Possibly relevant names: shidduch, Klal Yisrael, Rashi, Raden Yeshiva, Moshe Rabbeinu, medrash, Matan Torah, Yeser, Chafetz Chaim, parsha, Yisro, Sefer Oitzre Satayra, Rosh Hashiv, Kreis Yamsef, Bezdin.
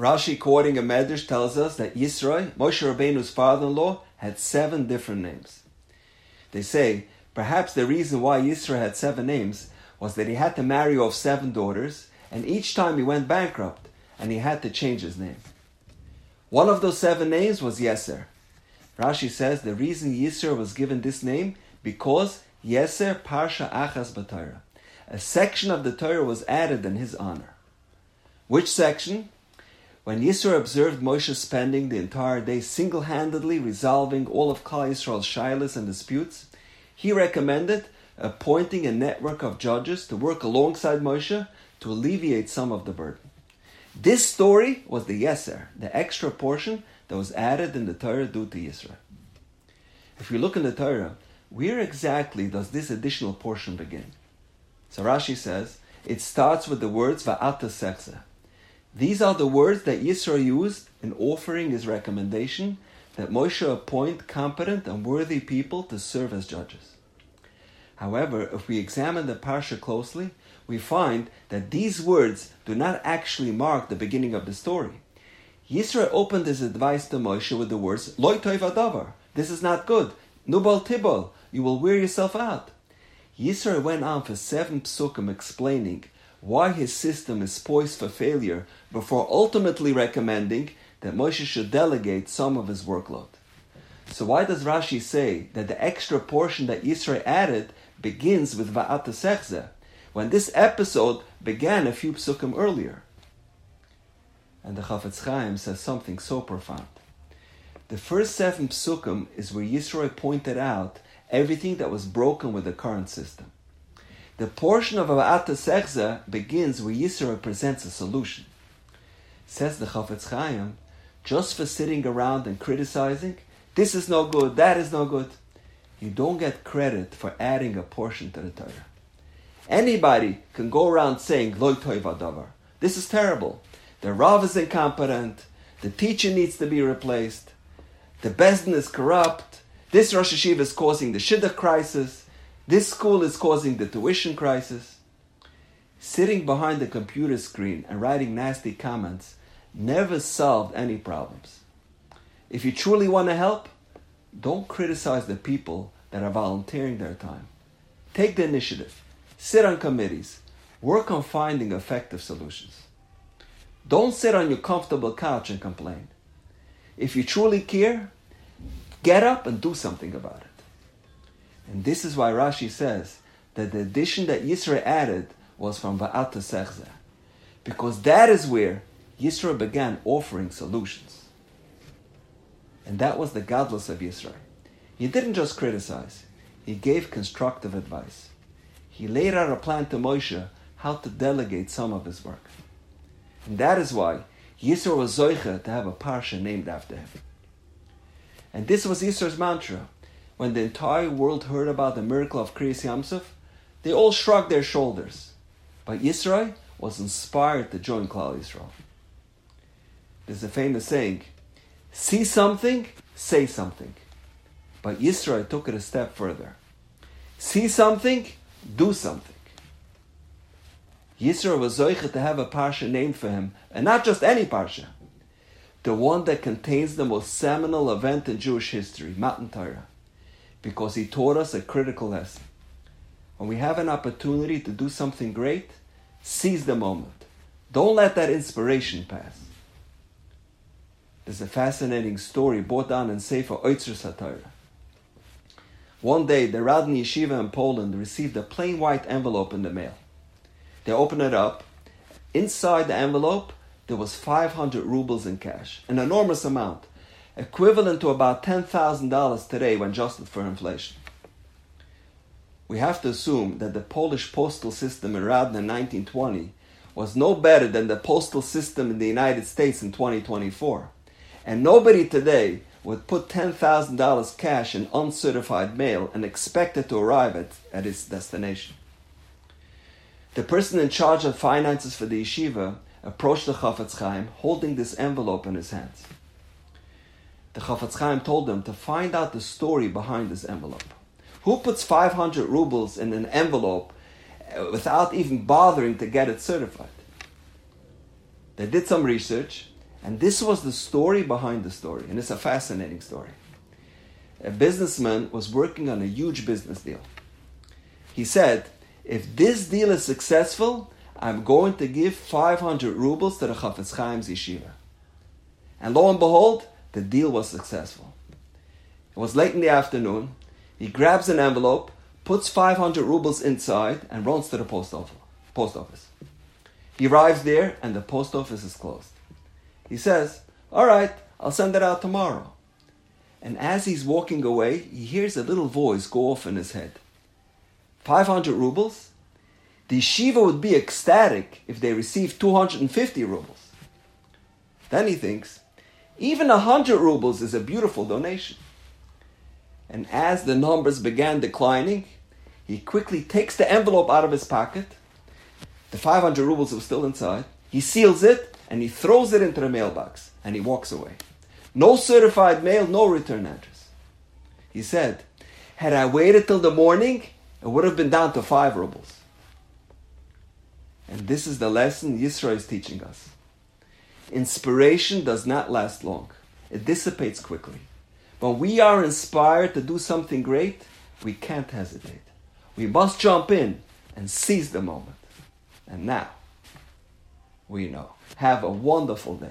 Rashi, quoting a medrash, tells us that Yisro, Moshe Rabbeinu's father-in-law, had 7 different names. They say, perhaps the reason why Yisro had 7 names was that he had to marry off 7 daughters, and each time he went bankrupt, and he had to change his name. One of those 7 names was Yeser. Rashi says the reason Yisro was given this name because Yeser Parsha Achas B'Torah. A section of the Torah was added in his honor. Which section? When Yisro observed Moshe spending the entire day single-handedly resolving all of Klal Yisrael's shilas and disputes, he recommended appointing a network of judges to work alongside Moshe to alleviate some of the burden. This story was the Yeser, the extra portion that was added in the Torah due to Yisro. If we look in the Torah, where exactly does this additional portion begin? So Rashi says, it starts with the words Va'ata Seksa. These are the words that Yisro used in offering his recommendation that Moshe appoint competent and worthy people to serve as judges. However, if we examine the parsha closely, we find that these words do not actually mark the beginning of the story. Yisro opened his advice to Moshe with the words, Lo toiv adavar, this is not good, nubal tibol, you will wear yourself out. Yisro went on for 7 psukim explaining why his system is poised for failure before ultimately recommending that Moshe should delegate some of his workload. So why does Rashi say that the extra portion that Yisro added begins with Va'ata Sechzeh, when this episode began a few psukim earlier? And the Chafetz Chaim says something so profound. The first 7 psukim is where Yisro pointed out everything that was broken with the current system. The portion of Va'ata Sechzeh begins where Yisro presents a solution. Says the Chafetz Chaim, just for sitting around and criticizing, this is no good, that is no good, you don't get credit for adding a portion to the Torah. Anybody can go around saying, Lo toiv hadavar, this is terrible, the Rav is incompetent, the teacher needs to be replaced, the Bezdin is corrupt, this Rosh Hashiv is causing the shidduch crisis, this school is causing the tuition crisis. Sitting behind the computer screen and writing nasty comments never solved any problems. If you truly want to help, don't criticize the people that are volunteering their time. Take the initiative, sit on committees, work on finding effective solutions. Don't sit on your comfortable couch and complain. If you truly care, get up and do something about it. And this is why Rashi says that the addition that Yisro added was from Va'ata Sechzeh, because that is where Yisro began offering solutions. And that was the godless of Yisro. He didn't just criticize, he gave constructive advice. He laid out a plan to Moshe how to delegate some of his work. And that is why Yisro was Zoicha to have a parsha named after him. And this was Yisro's mantra. When the entire world heard about the miracle of Kreis Yamsef, they all shrugged their shoulders. But Yisro was inspired to join Klal Yisrael. There's a famous saying, see something, say something. But Yisro took it a step further. See something, do something. Yisro was zoicha to have a parsha named for him, and not just any parsha. The one that contains the most seminal event in Jewish history, Matan Torah. Because he taught us a critical lesson. When we have an opportunity to do something great, seize the moment. Don't let that inspiration pass. There's a fascinating story brought down in Sefer Oitzre Satayra. One day, the Raden Yeshiva in Poland received a plain white envelope in the mail. They opened it up. Inside the envelope, there was 500 rubles in cash, an enormous amount, equivalent to about $10,000 today when adjusted for inflation. We have to assume that the Polish postal system in Radna in 1920 was no better than the postal system in the United States in 2024. And nobody today would put $10,000 cash in uncertified mail and expect it to arrive at its destination. The person in charge of finances for the yeshiva approached the Chafetz Chaim holding this envelope in his hands. The Chafetz Chaim told them to find out the story behind this envelope. Who puts 500 rubles in an envelope without even bothering to get it certified? They did some research And this was the story behind the story, and it's a fascinating story. A businessman was working on a huge business deal. He said, if this deal is successful, I'm going to give 500 rubles to the Chafetz Chaim's yeshiva. And lo and behold, the deal was successful. It was late in the afternoon. He grabs an envelope, puts 500 rubles inside, and runs to the post office. He arrives there, and the post office is closed. He says, all right, I'll send it out tomorrow. And as he's walking away, he hears a little voice go off in his head. 500 rubles? The yeshiva would be ecstatic if they received 250 rubles. Then he thinks, even 100 rubles is a beautiful donation. And as the numbers began declining, he quickly takes the envelope out of his pocket. The 500 rubles were still inside. He seals it, and he throws it into the mailbox, and he walks away. No certified mail, no return address. He said, had I waited till the morning, it would have been down to 5 rubles. And this is the lesson Yisro is teaching us. Inspiration does not last long. It dissipates quickly. When we are inspired to do something great, we can't hesitate. We must jump in and seize the moment. And now, we know. Have a wonderful day.